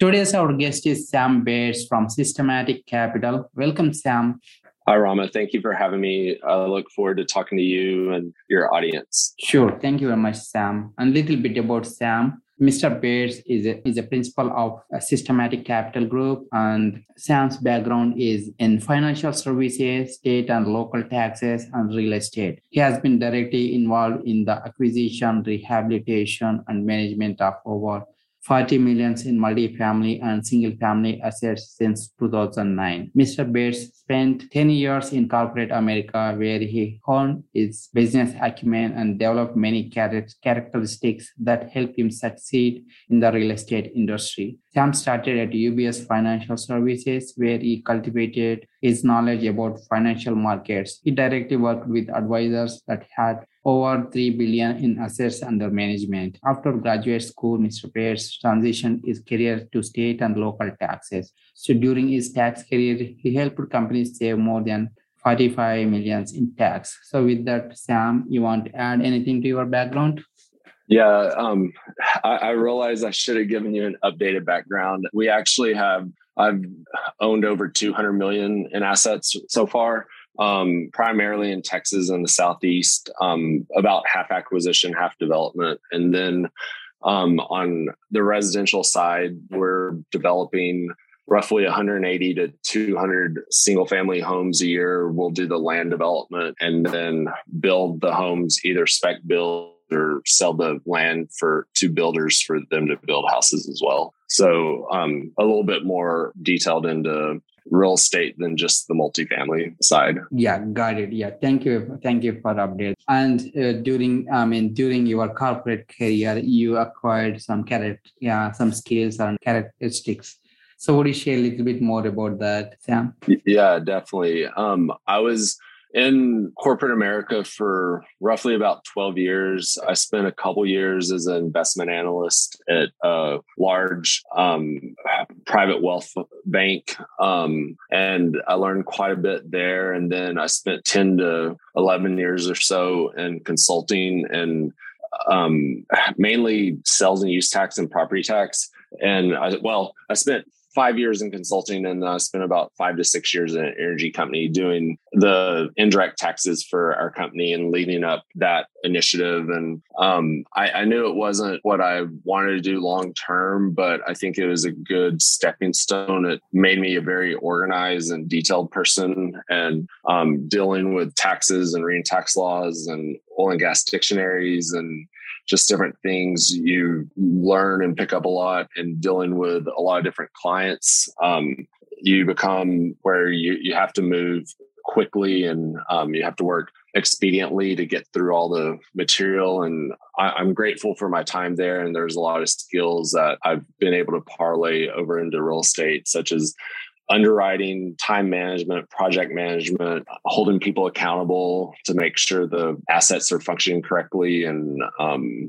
Today's our guest is Sam Bares from Systematic Capital. Welcome, Sam. Hi, Rama. Thank you for having me. I look forward to talking to you and your audience. Sure. Thank you very much, Sam. And a little bit about Sam. Mr. Bares is a principal of a Systematic Capital Group, and Sam's background is in financial services, state and local taxes, and real estate. He has been directly involved in the acquisition, rehabilitation, and management of over 40 million in multifamily and single-family assets since 2009. Mr. Bates spent 10 years in corporate America, where he honed his business acumen and developed many characteristics that helped him succeed in the real estate industry. Sam started at UBS Financial Services, where he cultivated his knowledge about financial markets. He directly worked with advisors that had over $3 billion in assets under management. After graduate school, Mr. Bates transitioned his career to state and local taxes. So during his tax career, he helped companies save more than $45 million in tax. So with that, Sam, you want to add anything to your background? Yeah, I realize I should have given you an updated background. We actually I've owned over 200 million in assets so far. Primarily in Texas and the Southeast, about half acquisition, half development. And then on the residential side, we're developing roughly 180 to 200 single family homes a year. We'll do the land development and then build the homes, either spec build or sell the land to builders for them to build houses as well. So a little bit more detailed into real estate than just the multifamily side. Yeah, got it. Yeah, thank you for the update. And during your corporate career, you acquired some skills and characteristics. So, would you share a little bit more about that, Sam? Yeah, definitely. I was in corporate America for roughly about 12 years. I spent a couple years as an investment analyst at a large private wealth bank. And I learned quite a bit there. And then I spent 10 to 11 years or so in consulting and mainly sales and use tax and property tax. And I spent 5 years in consulting, and I spent about 5 to 6 years in an energy company doing the indirect taxes for our company and leading up that initiative. And I knew it wasn't what I wanted to do long term, but I think it was a good stepping stone. It made me a very organized and detailed person, and dealing with taxes and reading tax laws and oil and gas dictionaries and just different things you learn and pick up a lot, and dealing with a lot of different clients. You become where you have to move quickly, and you have to work expediently to get through all the material. And I'm grateful for my time there. And there's a lot of skills that I've been able to parlay over into real estate, such as underwriting, time management, project management, holding people accountable to make sure the assets are functioning correctly, and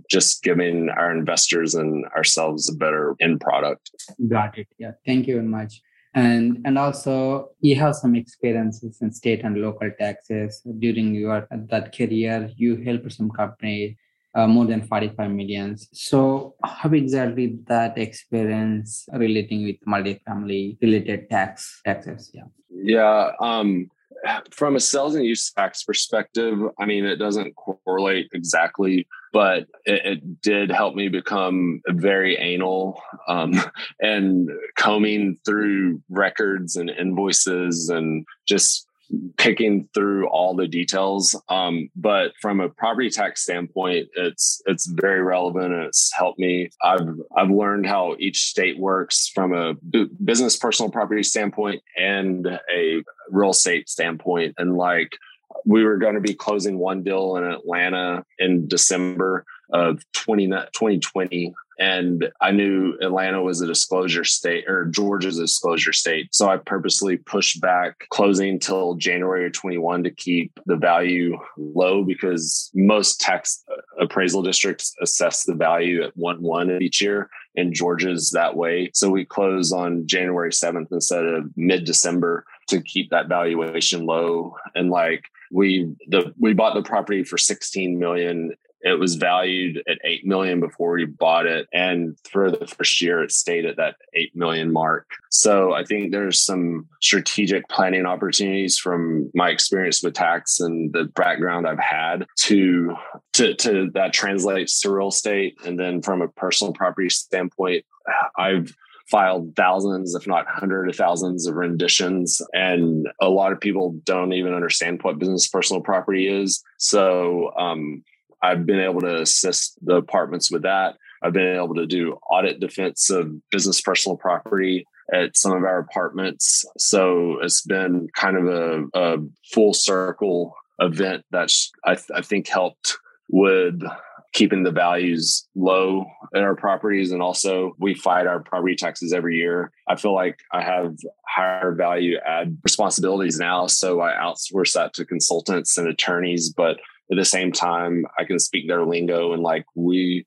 just giving our investors and ourselves a better end product. Got it. Yeah. Thank you very much. And also, you have some experiences in state and local taxes. During that career, you helped some company more than 45 million. So how exactly that experience relating with multifamily related taxes? Yeah. Yeah. From a sales and use tax perspective, I mean, it doesn't correlate exactly, but it did help me become very anal and combing through records and invoices and just picking through all the details. But from a property tax standpoint, it's very relevant, and it's helped me. I've learned how each state works from a business personal property standpoint and a real estate standpoint. And we were going to be closing one deal in Atlanta in December. of 2020. And I knew Atlanta was a disclosure state, or Georgia's a disclosure state. So I purposely pushed back closing till January of 21 to keep the value low, because most tax appraisal districts assess the value at 1/1 of each year. And Georgia's that way. So we close on January 7th instead of mid-December to keep that valuation low. And like we bought the property for $16 million. It was valued at $8 million before we bought it. And for the first year, it stayed at that $8 million mark. So I think there's some strategic planning opportunities from my experience with tax and the background I've had to that translates to real estate. And then from a personal property standpoint, I've filed thousands, if not hundreds of thousands of renditions. And a lot of people don't even understand what business personal property is. So, I've been able to assist the departments with that. I've been able to do audit defense of business personal property at some of our apartments. So it's been kind of a full circle event that I think helped with keeping the values low in our properties. And also we fight our property taxes every year. I feel like I have higher value add responsibilities now. So I outsource that to consultants and attorneys, but at the same time, I can speak their lingo. And like we've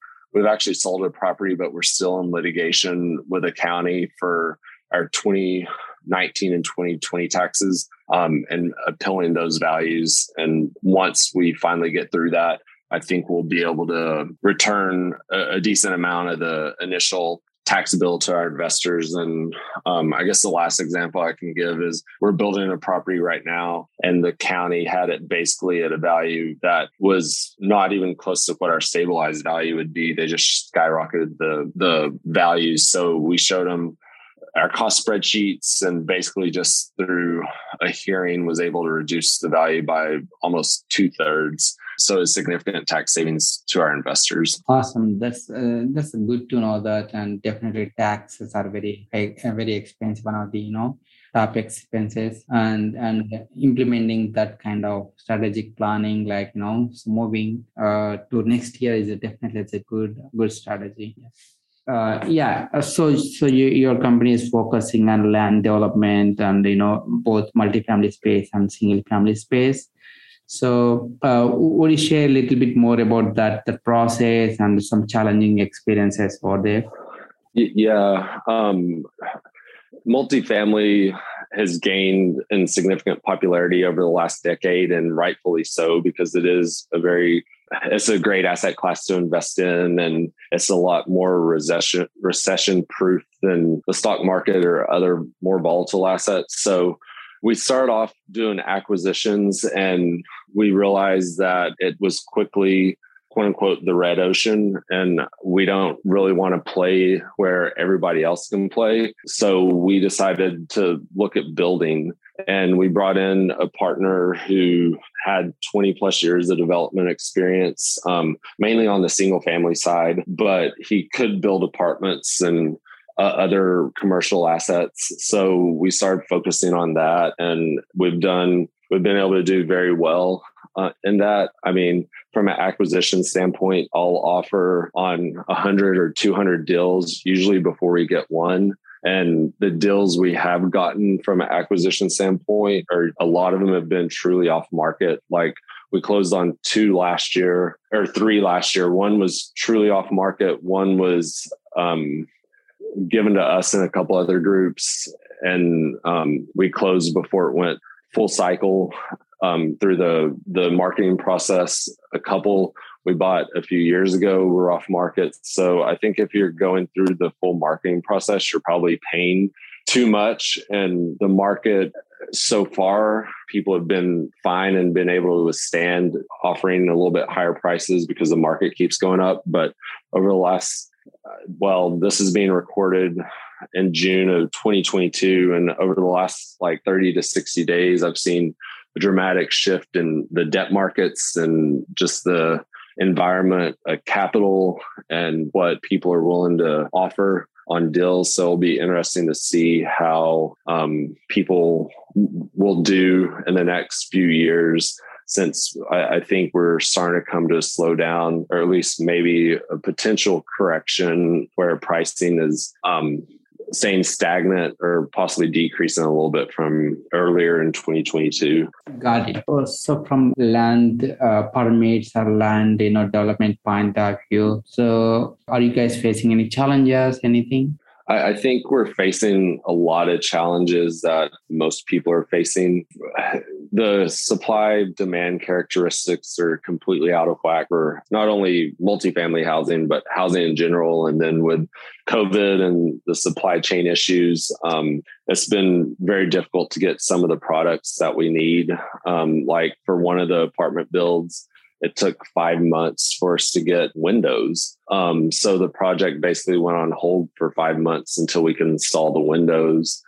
actually sold a property, but we're still in litigation with a county for our 2019 and 2020 taxes and appealing those values. And once we finally get through that, I think we'll be able to return a decent amount of the initial tax bill to our investors. And I guess the last example I can give is we're building a property right now, and the county had it basically at a value that was not even close to what our stabilized value would be. They just skyrocketed the values. So we showed them our cost spreadsheets, and basically just through a hearing was able to reduce the value by almost 2/3. So it's significant tax savings to our investors. Awesome. That's good to know that. And definitely taxes are very expensive, one of the, top expenses, and implementing that kind of strategic planning, like, moving to next year is it's a good strategy. So your company is focusing on land development and, both multifamily space and single family space. So would you share a little bit more about that, the process and some challenging experiences for there? Yeah. Multifamily has gained in significant popularity over the last decade, and rightfully so, because it is it's a great asset class to invest in, and it's a lot more recession proof than the stock market or other more volatile assets. So we started off doing acquisitions, and we realized that it was quickly, quote unquote, the red ocean, and we don't really want to play where everybody else can play. So we decided to look at building, and we brought in a partner who had 20 plus years of development experience, mainly on the single family side, but he could build apartments and other commercial assets. So we started focusing on that, and we've been able to do very well in that. I mean, from an acquisition standpoint, I'll offer on 100 or 200 deals usually before we get one. And the deals we have gotten from an acquisition standpoint, or a lot of them have been truly off market. Like we closed on three last year. One was truly off market. One was, given to us and a couple other groups. And we closed before it went full cycle through the marketing process. A couple we bought a few years ago were off market. So I think if you're going through the full marketing process, you're probably paying too much. And the market so far, people have been fine and been able to withstand offering a little bit higher prices because the market keeps going up. But over the last this is being recorded in June of 2022. And over the last 30 to 60 days, I've seen a dramatic shift in the debt markets and just the environment of capital and what people are willing to offer on deals. So it'll be interesting to see how people will do in the next few years since I think we're starting to come to a slowdown, or at least maybe a potential correction where pricing is staying stagnant or possibly decreasing a little bit from earlier in 2022. Got it. Also from land permits or land, development point of view. So are you guys facing any challenges, anything? I think we're facing a lot of challenges that most people are facing. The supply-demand characteristics are completely out of whack for not only multifamily housing, but housing in general. And then with COVID and the supply chain issues, it's been very difficult to get some of the products that we need. Like for one of the apartment builds, it took 5 months for us to get windows. So the project basically went on hold for 5 months until we could install the windows.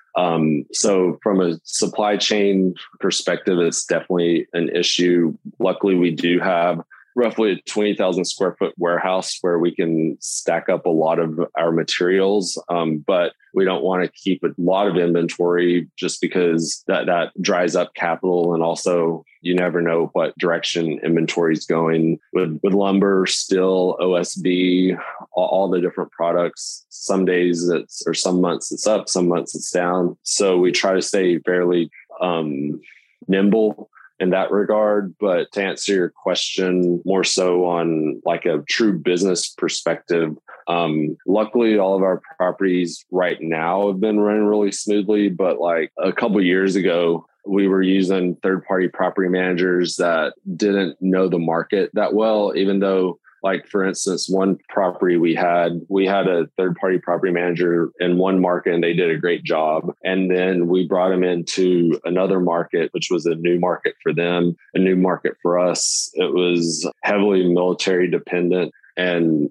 So from a supply chain perspective, it's definitely an issue. Luckily, we do have roughly a 20,000 square foot warehouse where we can stack up a lot of our materials. But we don't want to keep a lot of inventory just because that dries up capital. And also, you never know what direction inventory is going with lumber, steel, OSB, all the different products. Some days or some months it's up, some months it's down. So we try to stay fairly nimble in that regard. But to answer your question more so on like a true business perspective, luckily all of our properties right now have been running really smoothly. But like a couple of years ago, we were using third-party property managers that didn't know the market that well, even though, like, for instance, one property we had a third-party property manager in one market and they did a great job. And then we brought them into another market, which was a new market for them, a new market for us. It was heavily military dependent. And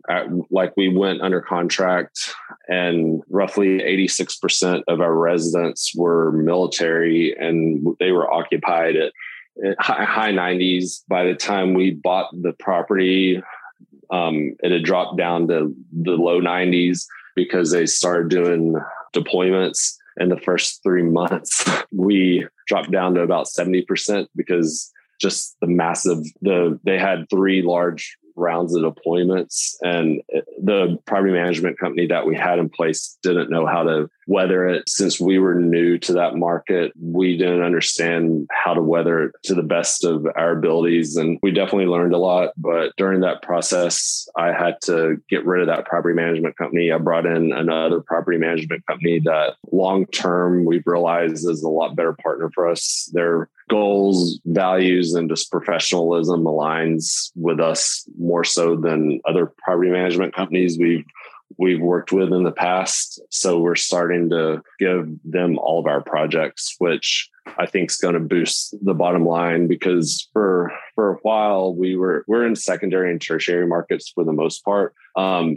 we went under contract and roughly 86% of our residents were military and they were occupied at high 90s. By the time we bought the property, it had dropped down to the low 90s because they started doing deployments in the first 3 months. We dropped down to about 70% because just they had three large rounds of deployments, and the property management company that we had in place didn't know how to weather it. Since we were new to that market, we didn't understand how to weather it to the best of our abilities. And we definitely learned a lot. But during that process, I had to get rid of that property management company. I brought in another property management company that long-term we've realized is a lot better partner for us. Their goals, values, and just professionalism aligns with us more so than other property management companies we've worked with in the past. So we're starting to give them all of our projects, which I think is going to boost the bottom line, because for a while we're in secondary and tertiary markets for the most part.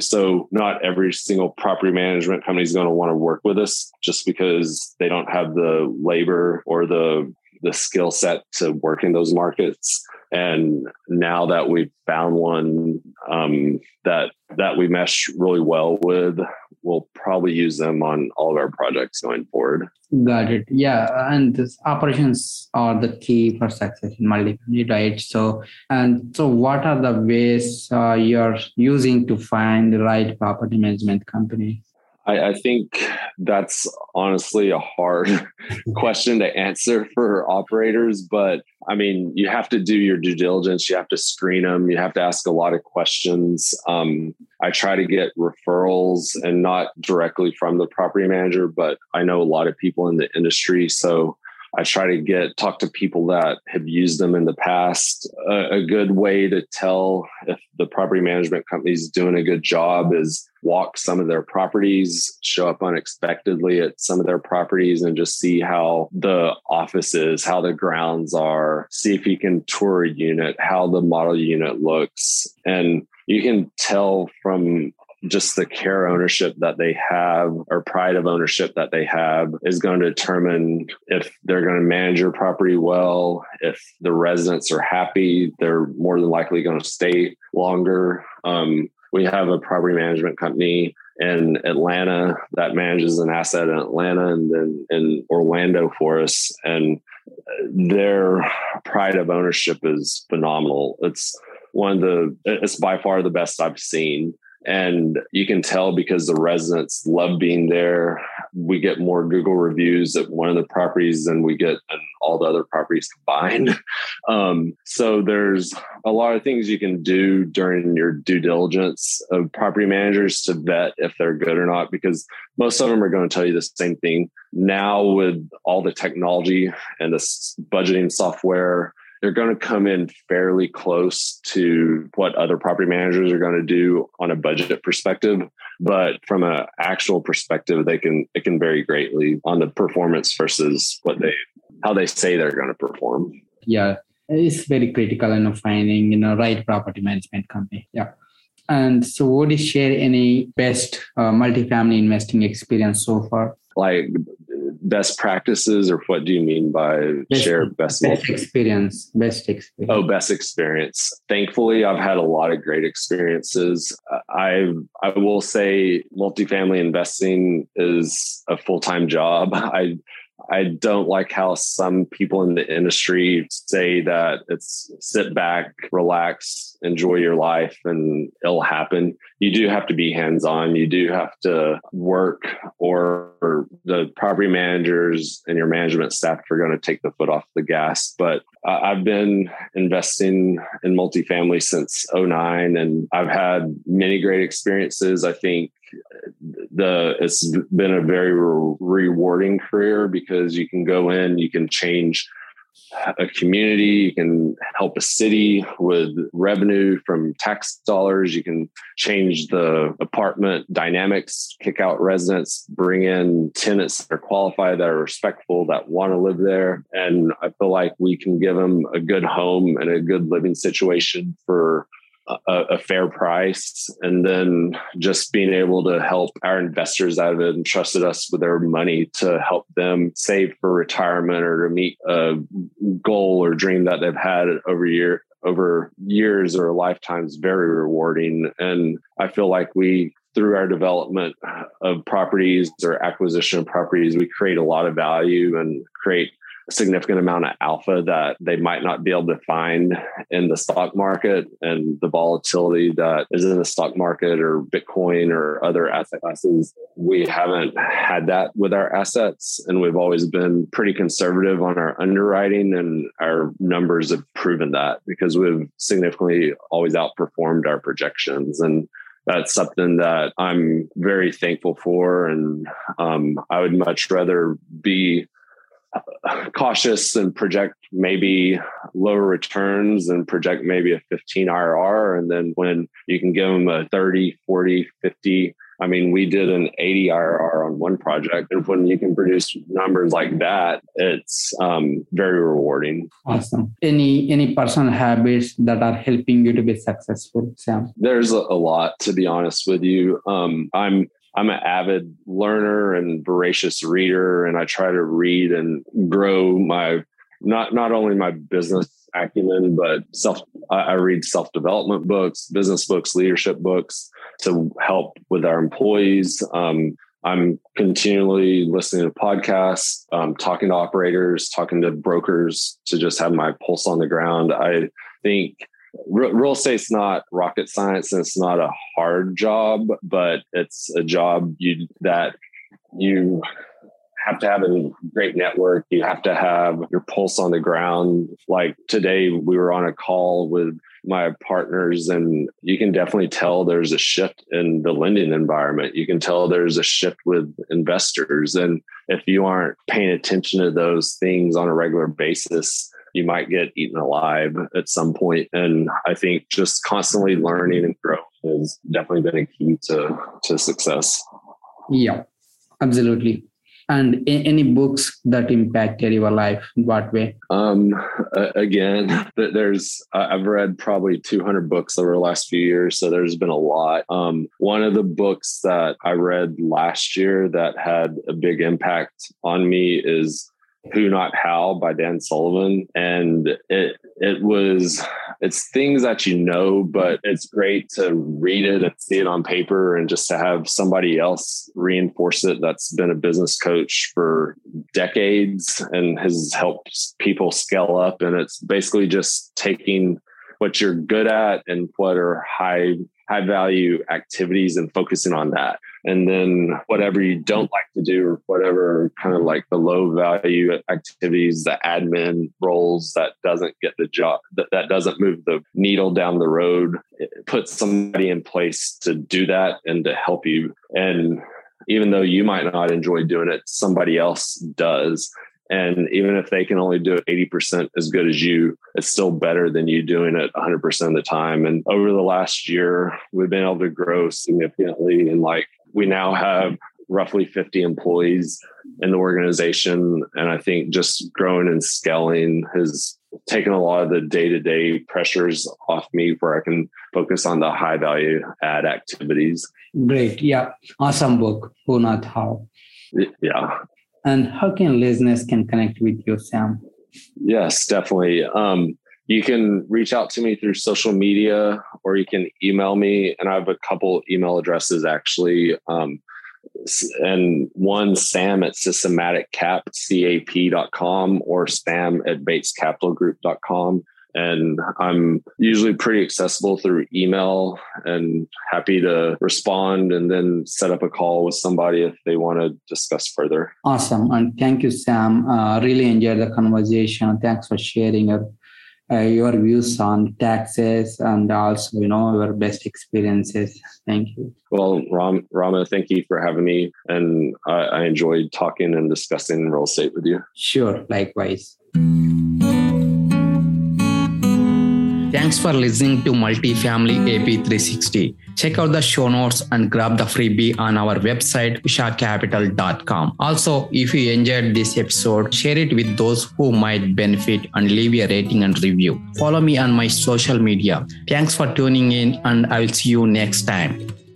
So not every single property management company is going to want to work with us just because they don't have the labor or the skill set to work in those markets. And now that we've found one that we mesh really well with, we'll probably use them on all of our projects going forward. Got it. Yeah. And this operations are the key for success in multifamily, right? So what are the ways you're using to find the right property management company? I think that's honestly a hard question to answer for operators, but I mean, you have to do your due diligence. You have to screen them. You have to ask a lot of questions. I try to get referrals, and not directly from the property manager, but I know a lot of people in the industry. So I try to talk to people that have used them in the past. A good way to tell if the property management company is doing a good job is walk some of their properties, show up unexpectedly at some of their properties, and just see how the office is, how the grounds are, see if you can tour a unit, how the model unit looks. And you can tell from just the care ownership that they have or pride of ownership that they have is going to determine if they're going to manage your property well. If the residents are happy, they're more than likely going to stay longer. We have a property management company in Atlanta that manages an asset in Atlanta and then in Orlando for us. And their pride of ownership is phenomenal. It's by far the best I've seen. And you can tell because the residents love being there. We get more Google reviews at one of the properties than we get in all the other properties combined. So there's a lot of things you can do during your due diligence of property managers to vet if they're good or not, because most of them are going to tell you the same thing. Now with all the technology and the budgeting software, they're going to come in fairly close to what other property managers are going to do on a budget perspective. But from an actual perspective, it can vary greatly on the performance versus how they say they're going to perform. Yeah, it's very critical in finding right property management company. Yeah. And so would you share any best multifamily investing experience so far? Like best practices, or what do you mean by best experience? Oh, best experience. Thankfully, I've had a lot of great experiences. I will say multifamily investing is a full-time job. I don't like how some people in the industry say that it's sit back, relax, enjoy your life, and it'll happen. You do have to be hands-on. You do have to work, or the property managers and your management staff are going to take the foot off the gas. But I've been investing in multifamily since 2009, and I've had many great experiences. I think it's been a very rewarding career because you can go in, you can change a community, you can help a city with revenue from tax dollars, you can change the apartment dynamics, kick out residents, bring in tenants that are qualified, that are respectful, that want to live there. And I feel like we can give them a good home and a good living situation for a fair price, and then just being able to help our investors that have entrusted us with their money to help them save for retirement or to meet a goal or dream that they've had over years or lifetimes, very rewarding. And I feel like we, through our development of properties or acquisition of properties, we create a lot of value and create significant amount of alpha that they might not be able to find in the stock market, and the volatility that is in the stock market or Bitcoin or other asset classes. We haven't had that with our assets, and we've always been pretty conservative on our underwriting, and our numbers have proven that because we've significantly always outperformed our projections. And that's something that I'm very thankful for. And I would much rather be cautious and project maybe lower returns and project maybe a 15 IRR. And then when you can give them a 30, 40, 50, I mean, we did an 80 IRR on one project. And when you can produce numbers like that, it's very rewarding. Awesome. Any personal habits that are helping you to be successful, Sam? There's a lot, to be honest with you. I'm an avid learner and voracious reader, and I try to read and grow my not only my business acumen, but I read self-development books, business books, leadership books to help with our employees. I'm continually listening to podcasts, talking to operators, talking to brokers to just have my pulse on the ground. I think real estate's not rocket science, and it's not a hard job, but it's a job that you have to have a great network. You have to have your pulse on the ground. Like today, we were on a call with my partners, and you can definitely tell there's a shift in the lending environment. You can tell there's a shift with investors. And if you aren't paying attention to those things on a regular basis, you might get eaten alive at some point. And I think just constantly learning and growing has definitely been a key to success. Yeah, absolutely. And any books that impacted your life, in what way? Again, I've read probably 200 books over the last few years, so there's been a lot. One of the books that I read last year that had a big impact on me is Who Not How by Dan Sullivan. And it's things that you know, but it's great to read it and see it on paper and just to have somebody else reinforce it that's been a business coach for decades and has helped people scale up. And it's basically just taking what you're good at and what are high value activities and focusing on that. And then whatever you don't like to do or whatever kind of like the low value activities, the admin roles that doesn't get the job, that doesn't move the needle down the road, put somebody in place to do that and to help you. And even though you might not enjoy doing it, somebody else does. And even if they can only do it 80% as good as you, it's still better than you doing it 100% of the time. And over the last year, we've been able to grow significantly. And like we now have roughly 50 employees in the organization. And I think just growing and scaling has taken a lot of the day-to-day pressures off me where I can focus on the high value add activities. Great. Yeah. Awesome book. Who Not How. Yeah. And how can listeners can connect with you, Sam? Yes, definitely. You can reach out to me through social media or you can email me. And I have a couple email addresses actually. And one, sam@systematiccap.com or sam@batescapitalgroup.com. And I'm usually pretty accessible through email and happy to respond and then set up a call with somebody if they want to discuss further. Awesome. And thank you, Sam. Really enjoyed the conversation. Thanks for sharing your views on taxes and also, your best experiences. Thank you. Well, Rama, thank you for having me. And I enjoyed talking and discussing real estate with you. Sure. Likewise. Thanks for listening to Multifamily AP 360. Check out the show notes and grab the freebie on our website, ushacapital.com. Also, if you enjoyed this episode, share it with those who might benefit and leave a rating and review. Follow me on my social media. Thanks for tuning in and I will see you next time.